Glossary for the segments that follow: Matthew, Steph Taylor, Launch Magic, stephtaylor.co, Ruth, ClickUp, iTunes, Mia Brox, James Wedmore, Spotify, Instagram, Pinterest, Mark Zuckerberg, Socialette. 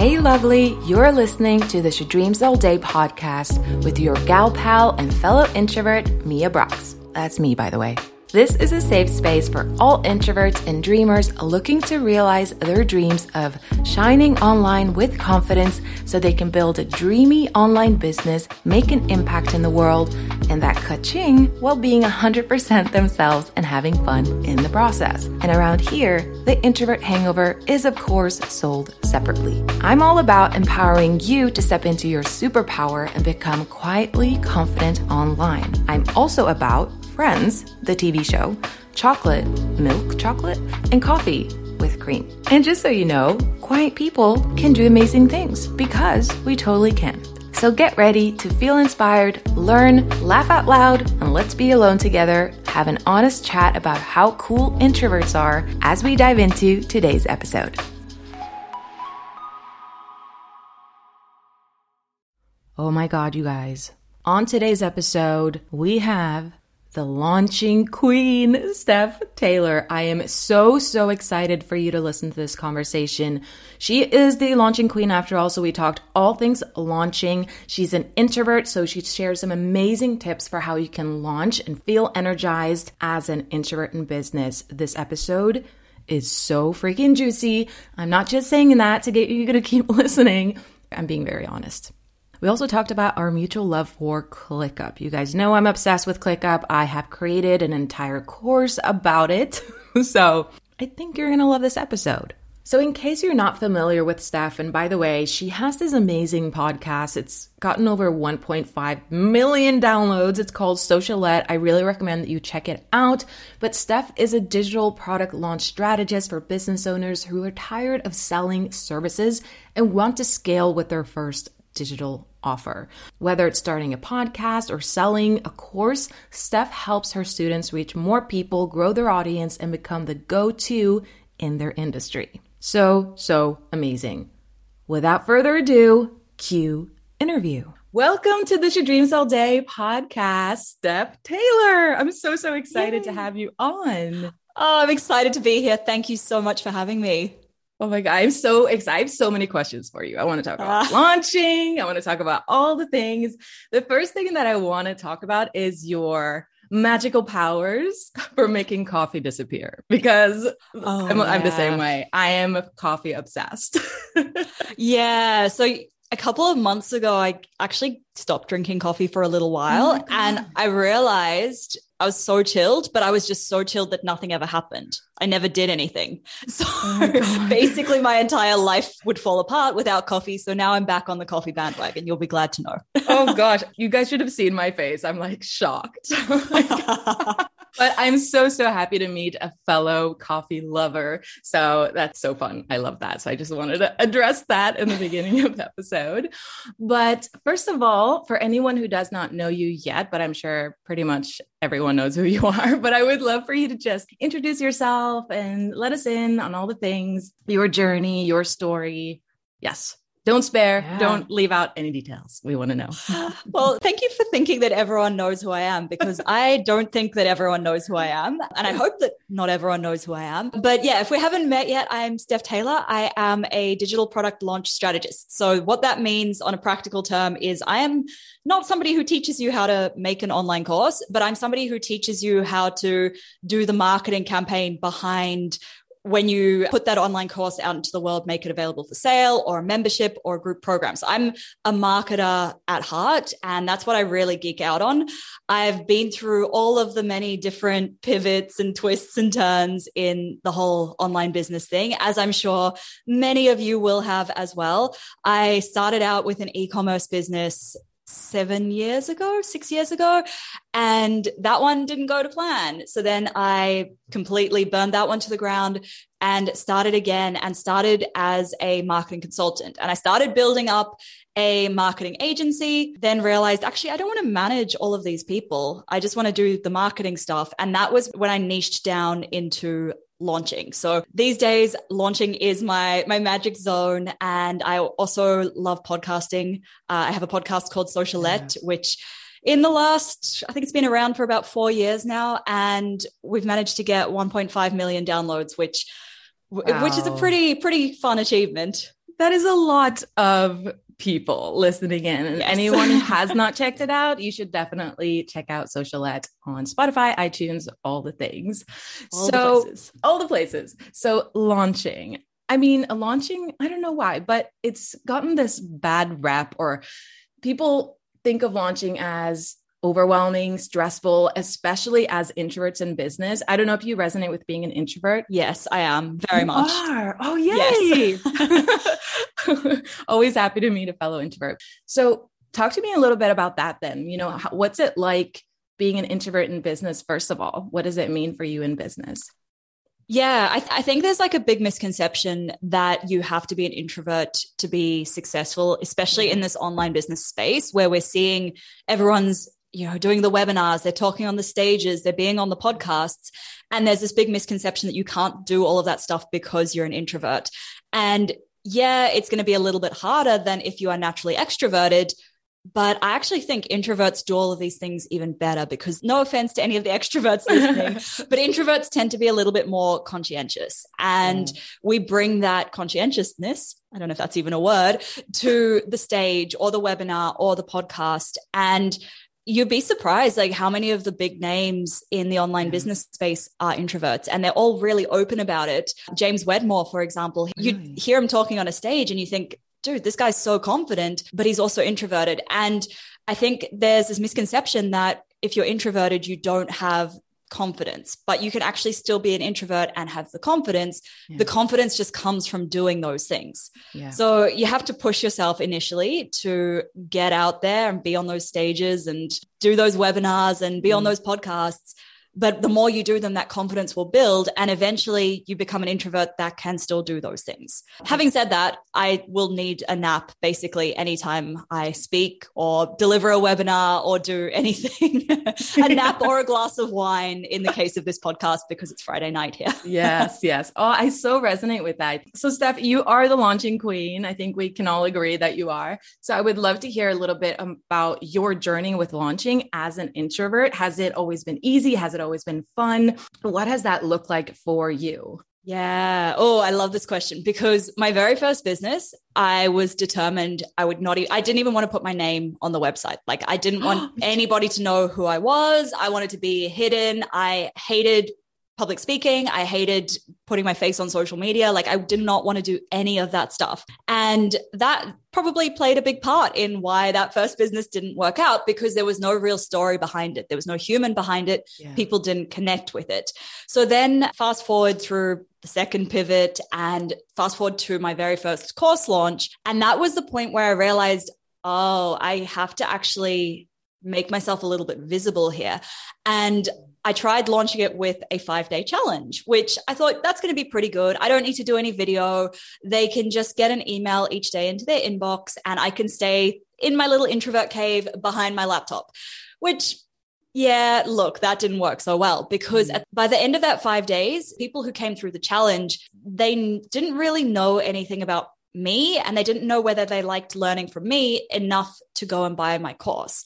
Hey lovely, you're listening to the She Dreams All Day podcast with your gal pal and fellow introvert, Mia Brox. That's me, by the way. This is a safe space for all introverts and dreamers looking to realize their dreams of shining online with confidence so they can build a dreamy online business, make an impact in the world, and that ka-ching while being 100% themselves and having fun in the process. And around here, the introvert hangover is of course sold separately. I'm all about empowering you to step into your superpower and become quietly confident online. I'm also about Friends, the TV show, chocolate, milk chocolate, and coffee with cream. And just so you know, quiet people can do amazing things because we totally can. So get ready to feel inspired, learn, laugh out loud, and let's be alone together, have an honest chat about how cool introverts are as we dive into today's episode. Oh my God, you guys. On today's episode, we have the launching queen, Steph Taylor. I am so excited for you to listen to this conversation. She is the launching queen after all, so we talked all things launching. She's an introvert, so she shares some amazing tips for how you can launch and feel energized as an introvert in business. This episode is so freaking juicy. I'm not just saying that to get you to keep listening. I'm being very honest. We also talked about our mutual love for ClickUp. You guys know I'm obsessed with ClickUp. I have created an entire course about it. So I think you're going to love this episode. So in case you're not familiar with Steph, and by the way, she has this amazing podcast. It's gotten over 1.5 million downloads. It's called Socialette. I really recommend that you check it out. But Steph is a digital product launch strategist for business owners who are tired of selling services and want to scale with their first digital offer. Whether it's starting a podcast or selling a course, Steph helps her students reach more people, grow their audience, and become the go-to in their industry. So amazing. Without further ado, cue interview. Welcome to the She Dreams All Day podcast, Steph Taylor. I'm so excited to have you on. Oh, I'm excited to be here. Thank you so much for having me. Oh my God, I'm so excited. I have so many questions for you. I want to talk about launching. I want to talk about all the things. The first thing that I want to talk about is your magical powers for making coffee disappear, because I'm the same way. I am coffee obsessed. Yeah. So a couple of months ago, I actually stopped drinking coffee for a little while, and I realized I was so chilled, but I was just so chilled that nothing ever happened. I never did anything. So basically my entire life would fall apart without coffee. So now I'm back on the coffee bandwagon. You'll be glad to know. Oh gosh, you guys should have seen my face. I'm like shocked. But I'm so happy to meet a fellow coffee lover. So that's so fun. I love that. So I just wanted to address that in the beginning of the episode. But first of all, for anyone who does not know you yet, but I'm sure pretty much everyone knows who you are, but I would love for you to just introduce yourself and let us in on all the things, your journey, your story. Yes. Don't spare. Yeah. Don't leave out any details. We want to know. Well, thank you for thinking that everyone knows who I am, because I don't think that everyone knows who I am. And I hope that not everyone knows who I am. But yeah, if we haven't met yet, I'm Steph Taylor. I am a digital product launch strategist. So what that means on a practical term is I am not somebody who teaches you how to make an online course, but I'm somebody who teaches you how to do the marketing campaign behind when you put that online course out into the world, make it available for sale or a membership or group programs. I'm a marketer at heart, and that's what I really geek out on. I've been through all of the many different pivots and twists and turns in the whole online business thing, as I'm sure many of you will have as well. I started out with an e-commerce business 6 years ago, and that one didn't go to plan. So then I completely burned that one to the ground and started again, and started as a marketing consultant. And I started building up a marketing agency, then realized, actually, I don't want to manage all of these people. I just want to do the marketing stuff. And that was when I niched down into launching. So these days, launching is my magic zone. And I also love podcasting. I have a podcast called Socialette, which in the last, I think it's been around for about 4 years now. And we've managed to get 1.5 million downloads, which is a pretty fun achievement. That is a lot of people listening in. And anyone who has not checked it out, you should definitely check out Socialette on Spotify, iTunes, all the things. All the places. So launching. I mean, launching, I don't know why, but it's gotten this bad rap, or people think of launching as overwhelming, stressful, especially as introverts in business. I don't know if you resonate with being an introvert. Yes, I am very much. You are. Oh, yay. Yes. Always happy to meet a fellow introvert. So talk to me a little bit about that then. You know, what's it like being an introvert in business? First of all, what does it mean for you in business? Yeah, I think there's like a big misconception that you have to be an introvert to be successful, especially in this online business space where we're seeing everyone's, you know, doing the webinars, they're talking on the stages, they're being on the podcasts. And there's this big misconception that you can't do all of that stuff because you're an introvert. And yeah, it's going to be a little bit harder than if you are naturally extroverted. But I actually think introverts do all of these things even better because, no offense to any of the extroverts listening, but introverts tend to be a little bit more conscientious. And we bring that conscientiousness, I don't know if that's even a word, to the stage or the webinar or the podcast. And you'd be surprised like how many of the big names in the online business space are introverts, and they're all really open about it. James Wedmore, for example, you hear him talking on a stage and you think, dude, this guy's so confident, but he's also introverted. And I think there's this misconception that if you're introverted, you don't have confidence, but you can actually still be an introvert and have the confidence. Yeah. The confidence just comes from doing those things. Yeah. So you have to push yourself initially to get out there and be on those stages and do those webinars and be on those podcasts. But the more you do them, that confidence will build. And eventually you become an introvert that can still do those things. Having said that, I will need a nap basically anytime I speak or deliver a webinar or do anything, a nap or a glass of wine in the case of this podcast, because it's Friday night here. Yes. Oh, I so resonate with that. So Steph, you are the launching queen. I think we can all agree that you are. So I would love to hear a little bit about your journey with launching as an introvert. Has it always been easy? Has it always been fun? What has that looked like for you? Yeah. Oh, I love this question because my very first business, I was determined I didn't even want to put my name on the website. Like I didn't want anybody to know who I was. I wanted to be hidden. I hated public speaking. I hated putting my face on social media. Like I did not want to do any of that stuff. And that probably played a big part in why that first business didn't work out, because there was no real story behind it. There was no human behind it. Yeah. People didn't connect with it. So then fast forward through the second pivot and fast forward to my very first course launch. And that was the point where I realized, oh, I have to actually make myself a little bit visible here. And I tried launching it with a 5-day challenge, which I thought that's going to be pretty good. I don't need to do any video. They can just get an email each day into their inbox and I can stay in my little introvert cave behind my laptop, which, yeah, look, that didn't work so well because by the end of that 5 days, people who came through the challenge, they didn't really know anything about me and they didn't know whether they liked learning from me enough to go and buy my course.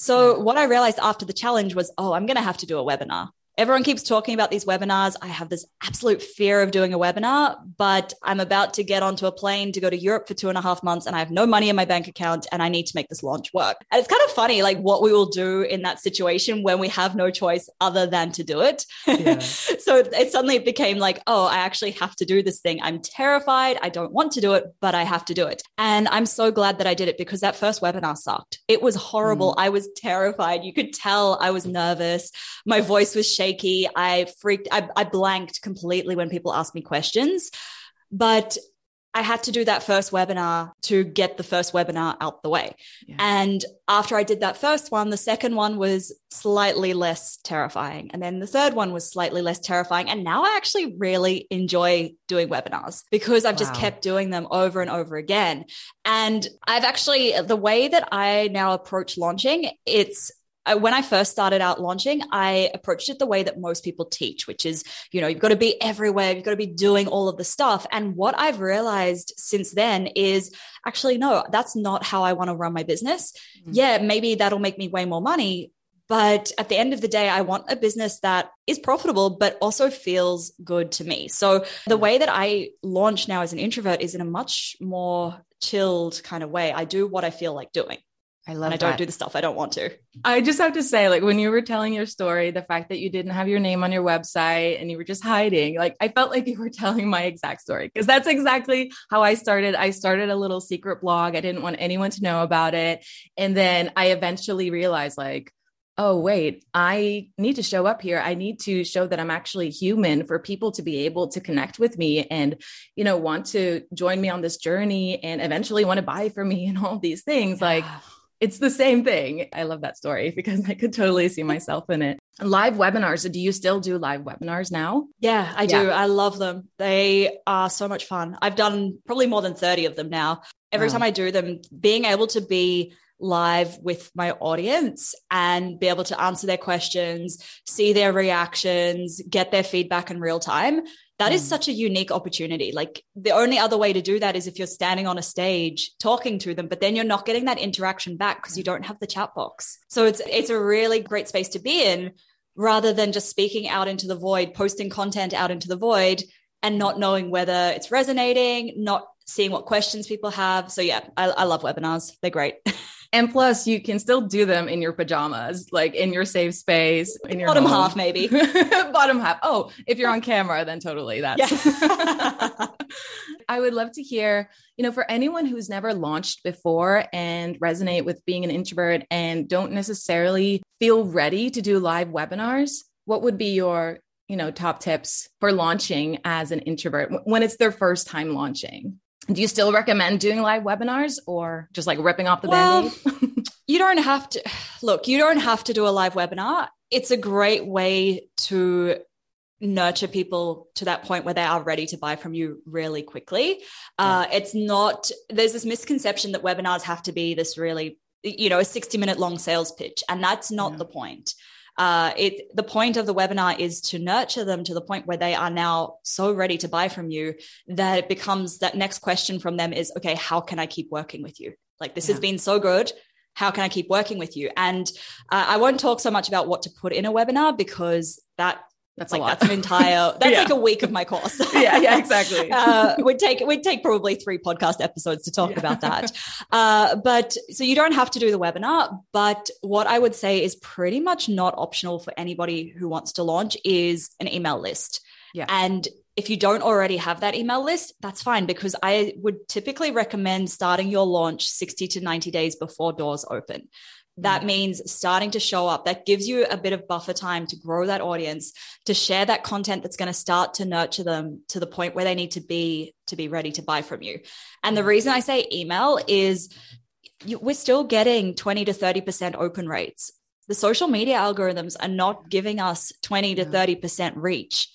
So what I realized after the challenge was, oh, I'm going to have to do a webinar. Everyone keeps talking about these webinars. I have this absolute fear of doing a webinar, but I'm about to get onto a plane to go to Europe for 2.5 months and I have no money in my bank account and I need to make this launch work. And it's kind of funny, like what we will do in that situation when we have no choice other than to do it. Yeah. So it suddenly became like, oh, I actually have to do this thing. I'm terrified. I don't want to do it, but I have to do it. And I'm so glad that I did it because that first webinar sucked. It was horrible. I was terrified. You could tell I was nervous. My voice was shaking. I blanked completely when people asked me questions, but I had to do that first webinar to get the first webinar out the way. Yeah. And after I did that first one, the second one was slightly less terrifying. And then the third one was slightly less terrifying. And now I actually really enjoy doing webinars because I've just kept doing them over and over again. And I've actually, the way that I now approach launching, when I first started out launching, I approached it the way that most people teach, which is, you know, you've got to be everywhere. You've got to be doing all of the stuff. And what I've realized since then is actually, no, that's not how I want to run my business. Mm-hmm. Yeah, maybe that'll make me way more money, But at the end of the day, I want a business that is profitable, but also feels good to me. So the way that I launch now as an introvert is in a much more chilled kind of way. I do what I feel like doing. I love that. And I don't do the stuff I don't want to. I just have to say, like, when you were telling your story, the fact that you didn't have your name on your website and you were just hiding, like, I felt like you were telling my exact story, because that's exactly how I started. I started a little secret blog. I didn't want anyone to know about it. And then I eventually realized, like, oh, wait, I need to show up here. I need to show that I'm actually human for people to be able to connect with me and, you know, want to join me on this journey and eventually want to buy from me and all these things. Like, it's the same thing. I love that story because I could totally see myself in it. Live webinars. Do you still do live webinars now? Yeah, I do. I love them. They are so much fun. I've done probably more than 30 of them now. Every time I do them, being able to be live with my audience and be able to answer their questions, see their reactions, get their feedback in real time. That is such a unique opportunity. Like, the only other way to do that is if you're standing on a stage talking to them, but then you're not getting that interaction back because you don't have the chat box. So it's a really great space to be in, rather than just speaking out into the void, posting content out into the void and not knowing whether it's resonating, not seeing what questions people have. So yeah, I love webinars. They're great. And plus, you can still do them in your pajamas, like in your safe space, in your bottom home. Half, maybe. Bottom half. Oh, if you're on camera, then totally. I would love to hear, you know, for anyone who's never launched before and resonate with being an introvert and don't necessarily feel ready to do live webinars, what would be your, you know, top tips for launching as an introvert when it's their first time launching? Do you still recommend doing live webinars or just like ripping off the Band-Aid? You don't have to. Look, you don't have to do a live webinar. It's a great way to nurture people to that point where they are ready to buy from you really quickly. It's not, there's this misconception that webinars have to be this really, you know, a 60-minute long sales pitch. And that's not the point. The point of the webinar is to nurture them to the point where they are now so ready to buy from you that it becomes that next question from them is, okay, how can I keep working with you? Like, this has been so good. How can I keep working with you? And I won't talk so much about what to put in a webinar because that's like a week of my course. Exactly. We'd take probably 3 podcast episodes to talk about that. But so you don't have to do the webinar, but what I would say is pretty much not optional for anybody who wants to launch is an email list. Yeah. And if you don't already have that email list, that's fine, because I would typically recommend starting your launch 60 to 90 days before doors open. That means starting to show up. That gives you a bit of buffer time to grow that audience, to share that content that's going to start to nurture them to the point where they need to be ready to buy from you. And the reason I say email is we're still getting 20 to 30% open rates. The social media algorithms are not giving us 20 to 30% reach.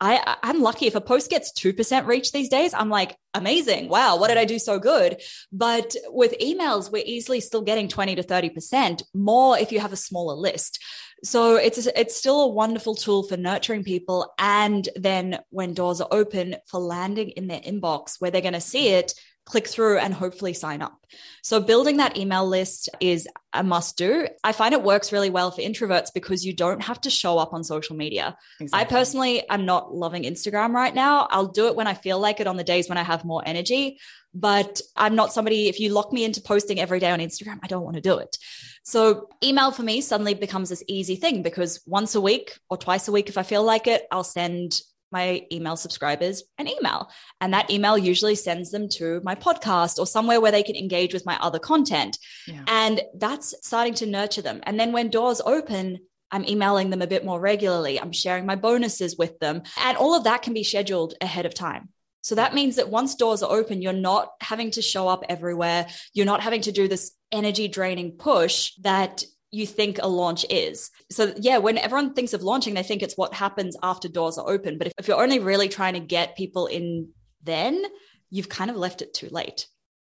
I'm lucky if a post gets 2% reach these days. I'm like, amazing. Wow. What did I do so good? But with emails, we're easily still getting 20 to 30% more if you have a smaller list. So it's still a wonderful tool for nurturing people. And then when doors are open, for landing in their inbox where they're going to see it, click through and hopefully sign up. So building that email list is a must do. I find it works really well for introverts because you don't have to show up on social media. Exactly. I personally am not loving Instagram right now. I'll do it when I feel like it on the days when I have more energy, but I'm not somebody, if you lock me into posting every day on Instagram, I don't want to do it. So email for me suddenly becomes this easy thing because once a week or twice a week, if I feel like it, I'll send my email subscribers an email. And that email usually sends them to my podcast or somewhere where they can engage with my other content. Yeah. And that's starting to nurture them. And then when doors open, I'm emailing them a bit more regularly. I'm sharing my bonuses with them. And all of that can be scheduled ahead of time. So that means that once doors are open, you're not having to show up everywhere. You're not having to do this energy draining push that you think a launch is. So yeah, when everyone thinks of launching, they think it's what happens after doors are open. But if you're only really trying to get people in then, you've kind of left it too late.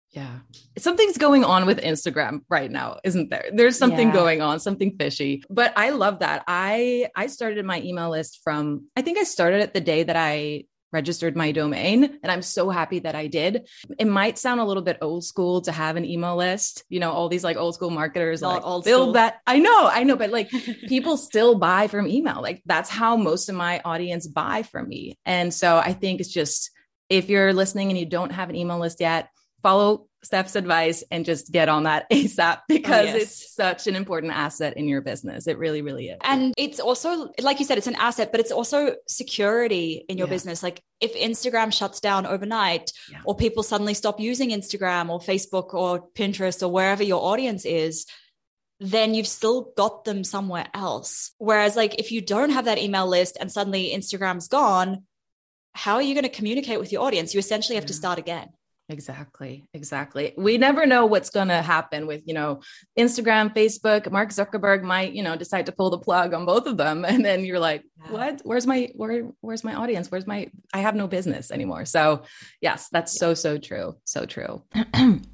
Yeah. Something's going on with Instagram right now, isn't there? There's something going on, something fishy. But I love that. I started my email list I think I started it the day that I registered my domain. And I'm so happy that I did. It might sound a little bit old school to have an email list, you know, all these like old school marketers, like build that. I know, but like people still buy from email. Like that's how most of my audience buy from me. And so I think it's just, if you're listening and you don't have an email list yet, follow Steph's advice and just get on that ASAP, because it's such an important asset in your business. It really, really is. And it's also, like you said, it's an asset, but it's also security in your business. Like if Instagram shuts down overnight or people suddenly stop using Instagram or Facebook or Pinterest or wherever your audience is, then you've still got them somewhere else. Whereas like if you don't have that email list and suddenly Instagram's gone, how are you going to communicate with your audience? You essentially have to start again. Exactly. We never know what's going to happen with, you know, Instagram, Facebook. Mark Zuckerberg might, you know, decide to pull the plug on both of them. And then you're like, what, where's my audience? I have no business anymore. So yes, that's so true. So true.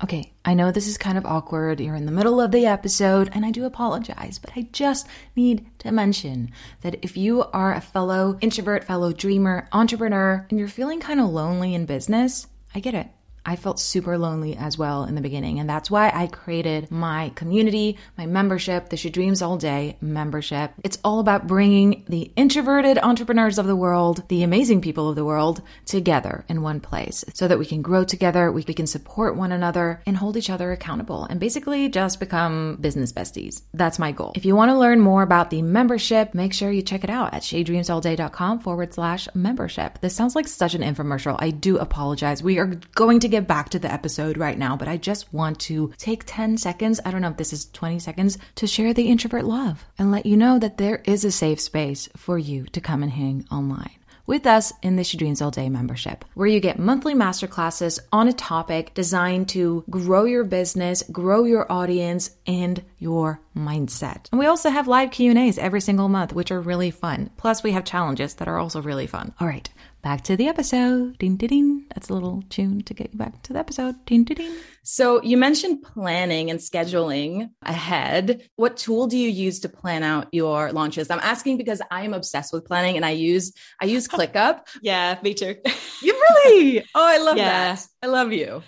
Okay. I know this is kind of awkward. You're in the middle of the episode and I do apologize, but I just need to mention that if you are a fellow introvert, fellow dreamer, entrepreneur, and you're feeling kind of lonely in business, I get it. I felt super lonely as well in the beginning. And that's why I created my community, my membership, the She Dreams All Day membership. It's all about bringing the introverted entrepreneurs of the world, the amazing people of the world together in one place so that we can grow together, we can support one another and hold each other accountable and basically just become business besties. That's my goal. If you want to learn more about the membership, make sure you check it out at shedreamsallday.com/membership. This sounds like such an infomercial. I do apologize. We are going to get back to the episode right now, but I just want to take 10 seconds, I don't know if this is 20 seconds, to share the introvert love and let you know that there is a safe space for you to come and hang online with us in the She Dreams All Day membership, where you get monthly masterclasses on a topic designed to grow your business, grow your audience, and your mindset. And we also have live Q&As every single month, which are really fun. Plus, we have challenges that are also really fun. All right, back to the episode. Ding, ding, ding. That's a little tune to get you back to the episode. Ding, ding, ding. So you mentioned planning and scheduling ahead. What tool do you use to plan out your launches? I'm asking because I am obsessed with planning and I use ClickUp. Yeah, me too. You really? Oh, I love that. I love you.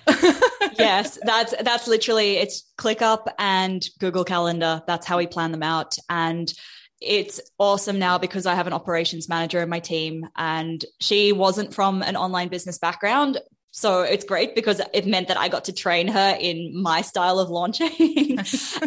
Yes, that's literally, it's ClickUp and Google Calendar. That's how we plan them out. And it's awesome now because I have an operations manager in my team and she wasn't from an online business background. So it's great because it meant that I got to train her in my style of launching.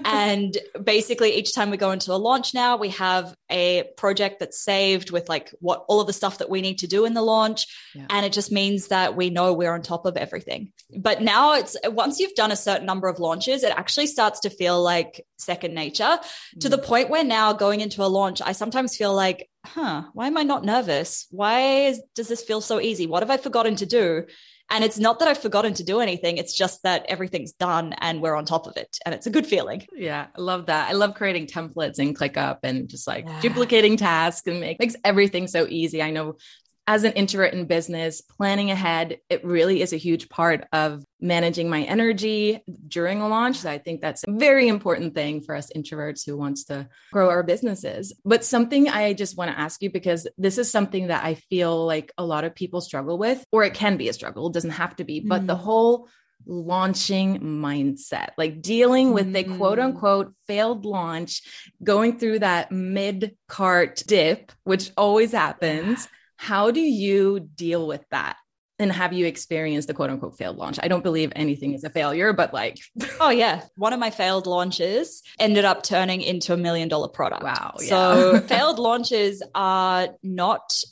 And basically each time we go into a launch now, we have a project that's saved with like what all of the stuff that we need to do in the launch. Yeah. And it just means that we know we're on top of everything. But now it's, once you've done a certain number of launches, it actually starts to feel like second nature to the point where now going into a launch, I sometimes feel like, why am I not nervous? Does this feel so easy? What have I forgotten to do? And it's not that I've forgotten to do anything. It's just that everything's done and we're on top of it. And it's a good feeling. Yeah, I love that. I love creating templates in ClickUp and just like duplicating tasks and makes everything so easy. I know as an introvert in business, planning ahead, it really is a huge part of managing my energy during a launch. So I think that's a very important thing for us introverts who wants to grow our businesses. But something I just want to ask you, because this is something that I feel like a lot of people struggle with, or it can be a struggle, it doesn't have to be, but the whole launching mindset, like dealing with the quote unquote failed launch, going through that mid-cart dip, which always happens. How do you deal with that? And have you experienced the quote unquote failed launch? I don't believe anything is a failure, but like. Oh yeah. One of my failed launches ended up turning into $1 million product. Wow. Yeah. So failed launches are not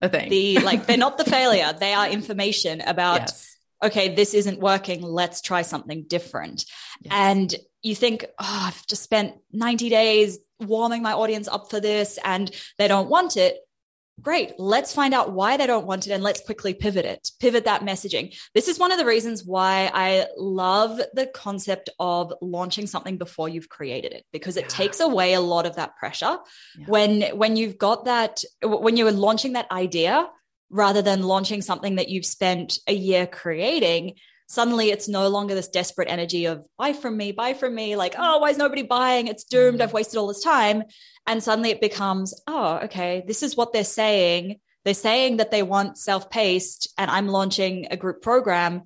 a thing. They're not the failure. They are information about, okay, this isn't working. Let's try something different. Yes. And you think, oh, I've just spent 90 days warming my audience up for this and they don't want it. Great. Let's find out why they don't want it and let's quickly pivot that messaging. This is one of the reasons why I love the concept of launching something before you've created it, because it takes away a lot of that pressure. Yeah. When you've got that, when you're launching that idea, rather than launching something that you've spent a year creating, suddenly it's no longer this desperate energy of buy from me, like, oh, why is nobody buying? It's doomed. I've wasted all this time. And suddenly it becomes, oh, okay, this is what they're saying. They're saying that they want self-paced and I'm launching a group program.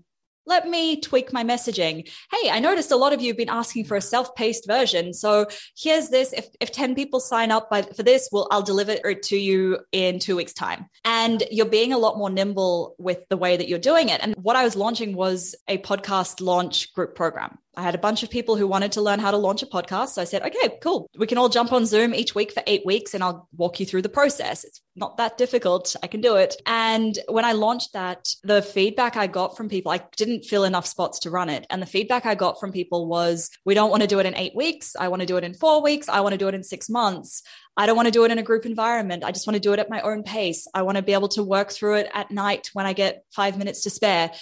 Let me tweak my messaging. Hey, I noticed a lot of you have been asking for a self-paced version. So here's this. If 10 people sign up for this, I'll deliver it to you in 2 weeks' time. And you're being a lot more nimble with the way that you're doing it. And what I was launching was a podcast launch group program. I had a bunch of people who wanted to learn how to launch a podcast. So I said, okay, cool. We can all jump on Zoom each week for 8 weeks and I'll walk you through the process. It's not that difficult. I can do it. And when I launched that, the feedback I got from people, I didn't fill enough spots to run it. And the feedback I got from people was, we don't want to do it in 8 weeks. I want to do it in 4 weeks. I want to do it in 6 months. I don't want to do it in a group environment. I just want to do it at my own pace. I want to be able to work through it at night when I get 5 minutes to spare.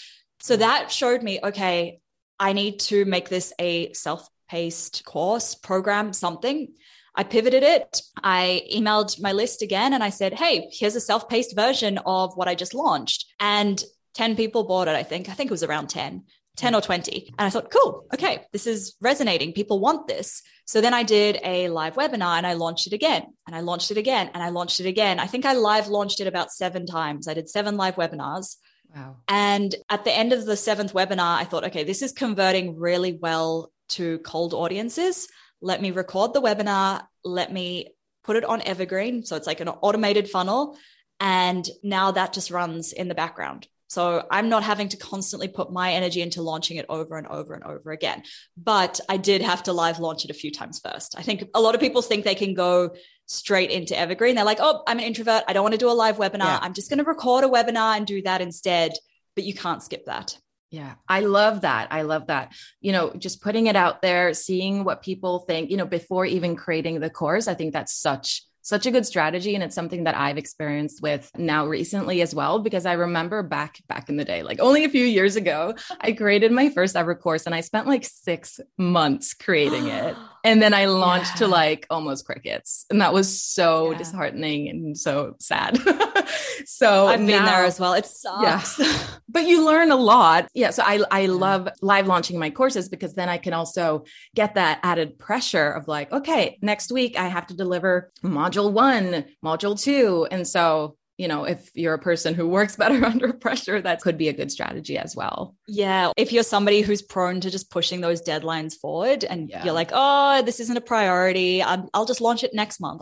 So that showed me, okay, I need to make this a self-paced course, program, something. I pivoted it. I emailed my list again and I said, hey, here's a self-paced version of what I just launched. And 10 people bought it, I think. I think it was around 10 or 20. And I thought, cool, okay, this is resonating. People want this. So then I did a live webinar and I launched it again and I launched it again and I launched it again. I think I live launched it about 7 times. I did 7 live webinars. Wow. And at the end of the 7th webinar, I thought, okay, this is converting really well to cold audiences. Let me record the webinar. Let me put it on Evergreen. So it's like an automated funnel. And now that just runs in the background. So I'm not having to constantly put my energy into launching it over and over and over again. But I did have to live launch it a few times first. I think a lot of people think they can go straight into Evergreen. They're like, oh, I'm an introvert. I don't want to do a live webinar. Yeah. I'm just going to record a webinar and do that instead. But you can't skip that. Yeah. I love that. You know, just putting it out there, seeing what people think, you know, before even creating the course. I think that's such a good strategy. And it's something that I've experienced with now recently as well, because I remember back in the day, like only a few years ago, I created my first ever course and I spent like 6 months creating it. And then I launched to like almost crickets. And that was so disheartening and so sad. So I've been there as well. It sucks. Yeah. But you learn a lot. Yeah. So I love live launching my courses because then I can also get that added pressure of like, okay, next week I have to deliver module 1, module 2. And so, you know, if you're a person who works better under pressure, that could be a good strategy as well. Yeah. If you're somebody who's prone to just pushing those deadlines forward and you're like, oh, this isn't a priority. I'll just launch it next month.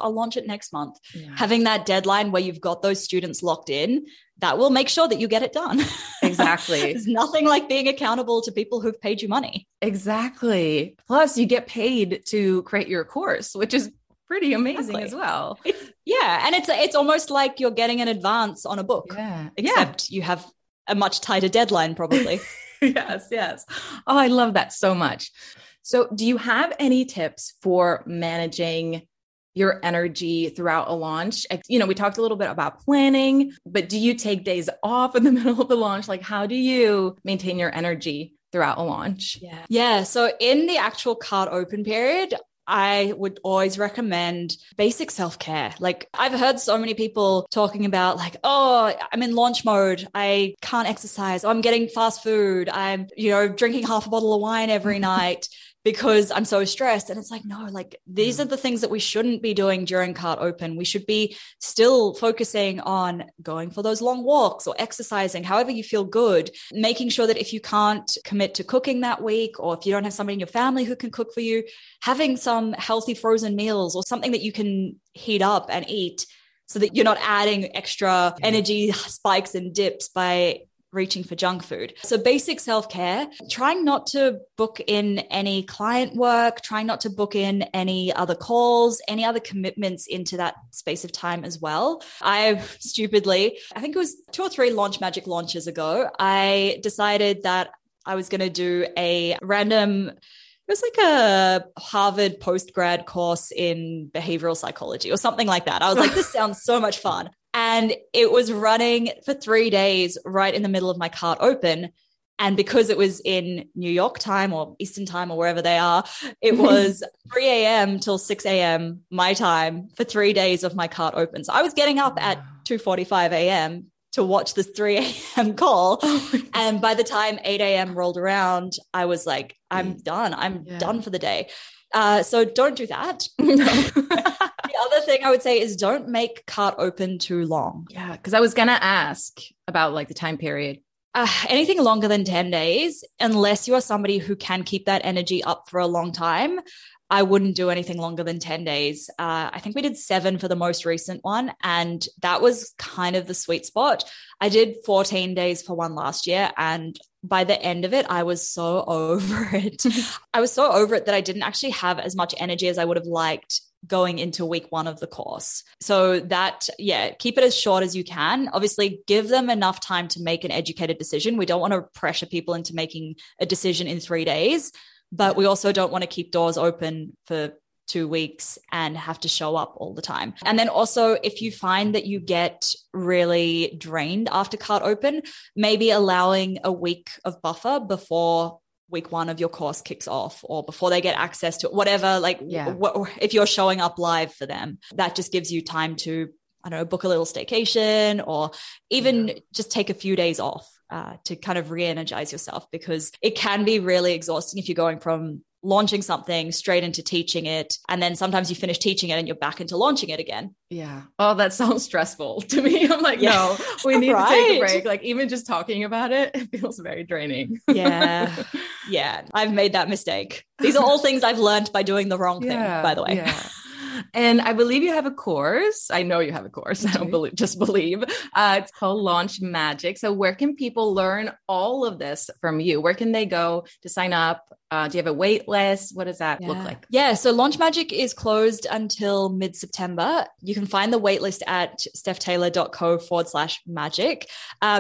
Yeah. Having that deadline where you've got those students locked in, that will make sure that you get it done. Exactly. There's nothing like being accountable to people who've paid you money. Exactly. Plus you get paid to create your course, which is pretty amazing as well. And it's almost like you're getting an advance on a book, except you have a much tighter deadline probably. Yes. Oh, I love that so much. So do you have any tips for managing your energy throughout a launch? You know, we talked a little bit about planning, but do you take days off in the middle of the launch? Like how do you maintain your energy throughout a launch? Yeah. So in the actual card open period, I would always recommend basic self-care. Like I've heard so many people talking about like, oh, I'm in launch mode. I can't exercise. I'm getting fast food. I'm, you know, drinking half a bottle of wine every night because I'm so stressed. And it's like, no, like these are the things that we shouldn't be doing during cart open. We should be still focusing on going for those long walks or exercising, however you feel good, making sure that if you can't commit to cooking that week, or if you don't have somebody in your family who can cook for you, having some healthy frozen meals or something that you can heat up and eat so that you're not adding extra energy spikes and dips by reaching for junk food. So basic self-care, trying not to book in any client work, trying not to book in any other calls, any other commitments into that space of time as well. I think it was 2 or 3 Launch Magic launches ago, I decided that I was going to do a random, it was like a Harvard postgrad course in behavioral psychology or something like that. I was like, this sounds so much fun. And it was running for 3 days right in the middle of my cart open. And because it was in New York time or Eastern time or wherever they are, it was 3 a.m. till 6 a.m. my time for 3 days of my cart open. So I was getting up at 2:45 a.m. to watch this 3 a.m. call. And by the time 8 a.m. rolled around, I was like, I'm done. I'm done for the day. So don't do that. The other thing I would say is don't make cart open too long. Yeah, because I was going to ask about like the time period. Anything longer than 10 days, unless you are somebody who can keep that energy up for a long time, I wouldn't do anything longer than 10 days. I think we did 7 for the most recent one, and that was kind of the sweet spot. I did 14 days for one last year, and by the end of it, I was so over it. I was so over it that I didn't actually have as much energy as I would have liked going into week one of the course. So that, yeah, keep it as short as you can. Obviously, give them enough time to make an educated decision. We don't want to pressure people into making a decision in 3 days, but we also don't want to keep doors open for 2 weeks and have to show up all the time. And then also, if you find that you get really drained after cart open, maybe allowing a week of buffer before week one of your course kicks off, or before they get access to whatever, like if you're showing up live for them, that just gives you time to, I don't know, book a little staycation, or even just take a few days off to kind of re-energize yourself, because it can be really exhausting if you're going from launching something straight into teaching it. And then sometimes you finish teaching it and you're back into launching it again. Yeah. Oh, that sounds stressful to me. I'm like, no, we need to take a break. Like even just talking about it, it feels very draining. Yeah. Yeah. I've made that mistake. These are all things I've learned by doing the wrong thing, by the way. Yeah. And I believe you have a course. I know you have a course. I don't believe, just believe. It's called Launch Magic. So where can people learn all of this from you? Where can they go to sign up? Do you have a wait list? What does that look like? Yeah. So Launch Magic is closed until mid-September. You can find the wait list at stephtaylor.co/magic.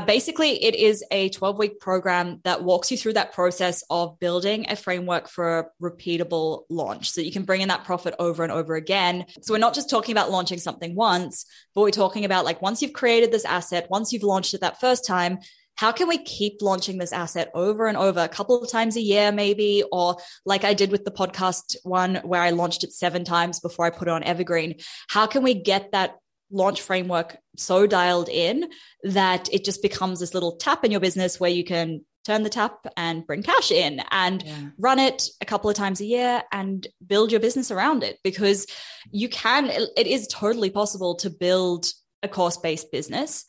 Basically, it is a 12-week program that walks you through that process of building a framework for a repeatable launch, so you can bring in that profit over and over again. So we're not just talking about launching something once, but we're talking about like, once you've created this asset, once you've launched it that first time, how can we keep launching this asset over and over, a couple of times a year maybe, or like I did with the podcast one where I launched it 7 times before I put it on Evergreen. How can we get that launch framework so dialed in that it just becomes this little tap in your business where you can turn the tap and bring cash in and run it a couple of times a year and build your business around it? Because you can, it is totally possible to build a course-based business.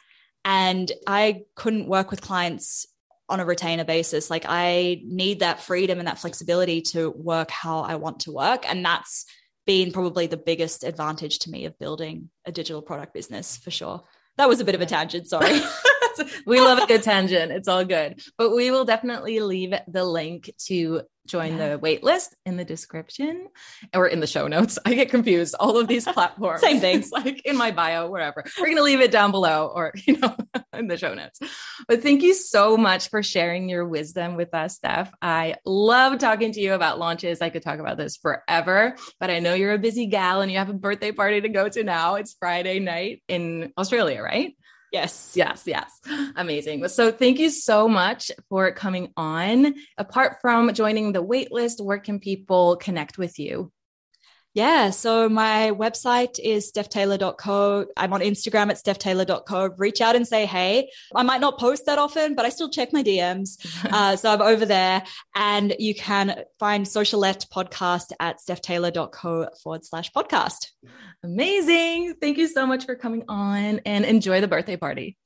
And I couldn't work with clients on a retainer basis. Like I need that freedom and that flexibility to work how I want to work. And that's been probably the biggest advantage to me of building a digital product business for sure. That was a bit of a tangent. Sorry. We love a good tangent. It's all good. But we will definitely leave the link to join the waitlist in the description or in the show notes. I get confused. All of these platforms. Same things like in my bio, wherever. We're going to leave it down below or, you know, in the show notes. But thank you so much for sharing your wisdom with us, Steph. I love talking to you about launches. I could talk about this forever, but I know you're a busy gal and you have a birthday party to go to now. It's Friday night in Australia, right? Yes. Yes. Yes. Amazing. So thank you so much for coming on. Apart from joining the waitlist, where can people connect with you? Yeah. So my website is stephtaylor.co. I'm on Instagram at stephtaylor.co. Reach out and say, hey. I might not post that often, but I still check my DMs. So I'm over there, and you can find Socialette podcast at stephtaylor.co/podcast. Amazing. Thank you so much for coming on, and enjoy the birthday party.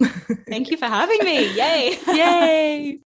Thank you for having me. Yay. Yay.